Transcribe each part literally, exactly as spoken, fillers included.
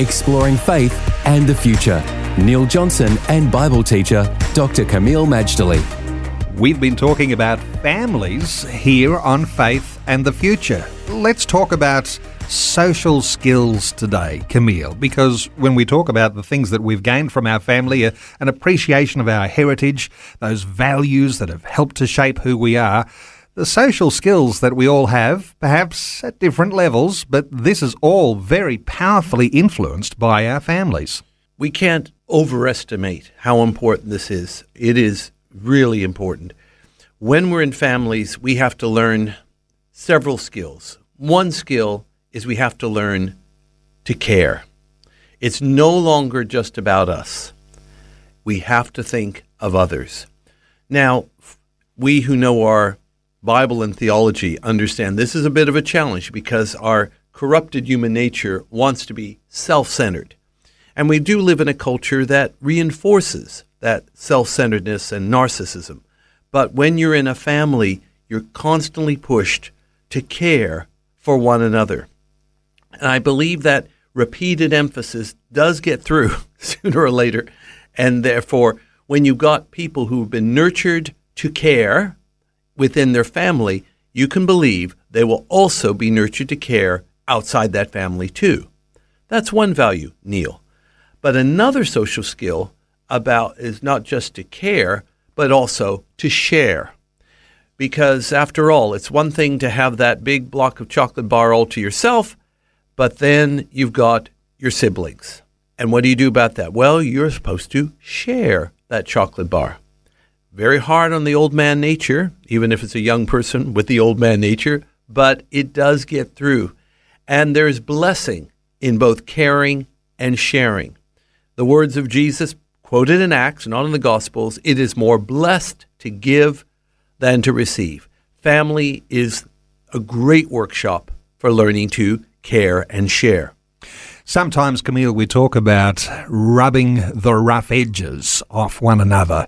Exploring faith and the future. Neil Johnson and Bible teacher Doctor Camille Majdali. We've been talking about families here on Faith and the Future. Let's talk about social skills today, Camille, because when we talk about the things that we've gained from our family, an appreciation of our heritage, those values that have helped to shape who we are, the social skills that we all have, perhaps at different levels, but this is all very powerfully influenced by our families. We can't overestimate how important this is. It is really important. When we're in families, we have to learn several skills. One skill is we have to learn to care. It's no longer just about us. We have to think of others. Now, we who know our Bible and theology understand this is a bit of a challenge because our corrupted human nature wants to be self-centered. And we do live in a culture that reinforces that self-centeredness and narcissism. But when you're in a family, you're constantly pushed to care for one another. And I believe that repeated emphasis does get through sooner or later. And therefore, when you've got people who've been nurtured to care within their family, you can believe they will also be nurtured to care outside that family too. That's one value, Neil. But another social skill about is not just to care, but also to share. Because after all, it's one thing to have that big block of chocolate bar all to yourself, but then you've got your siblings. And what do you do about that? Well, you're supposed to share that chocolate bar. Very hard on the old man nature, even if it's a young person with the old man nature, but it does get through. And there's blessing in both caring and sharing. The words of Jesus quoted in Acts, not in the Gospels, it is more blessed to give than to receive. Family is a great workshop for learning to care and share. Sometimes, Camille, we talk about rubbing the rough edges off one another,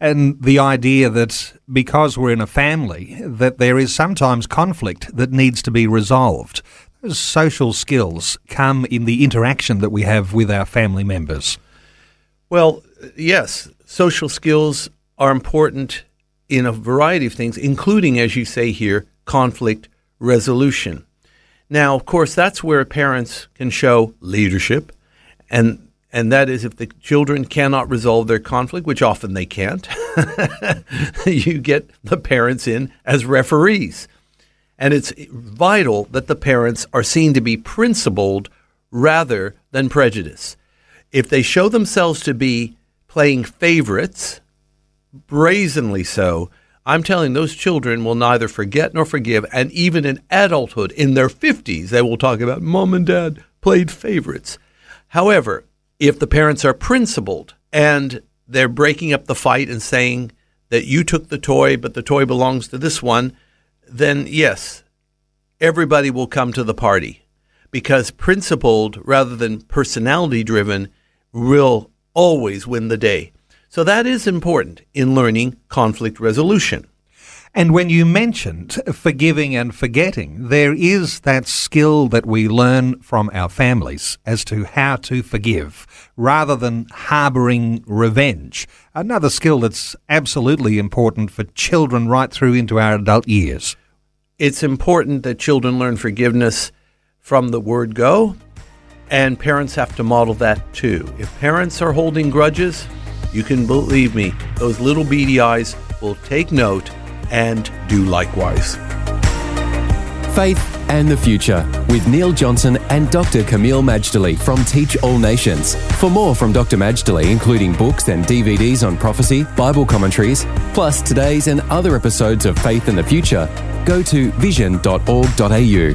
and the idea that because we're in a family, that there is sometimes conflict that needs to be resolved. Those social skills come in the interaction that we have with our family members. Well, yes, social skills are important in a variety of things, including, as you say here, conflict resolution. Now, of course, that's where parents can show leadership, and and that is if the children cannot resolve their conflict, which often they can't, you get the parents in as referees. And it's vital that the parents are seen to be principled rather than prejudiced. If they show themselves to be playing favorites, brazenly so, I'm telling those children will neither forget nor forgive, and even in adulthood, in their fifties, they will talk about mom and dad played favorites. However, if the parents are principled and they're breaking up the fight and saying that you took the toy, but the toy belongs to this one, then yes, everybody will come to the party because principled rather than personality driven will always win the day. So that is important in learning conflict resolution. And when you mentioned forgiving and forgetting, there is that skill that we learn from our families as to how to forgive rather than harbouring revenge. Another skill that's absolutely important for children right through into our adult years. It's important that children learn forgiveness from the word go, and parents have to model that too. If parents are holding grudges, you can believe me, those little beady eyes will take note and do likewise. Faith and the Future with Neil Johnson and Doctor Camille Majdali from Teach All Nations. For more from Doctor Majdali, including books and D V Ds on prophecy, Bible commentaries, plus today's and other episodes of Faith and the Future, go to vision dot org dot a u.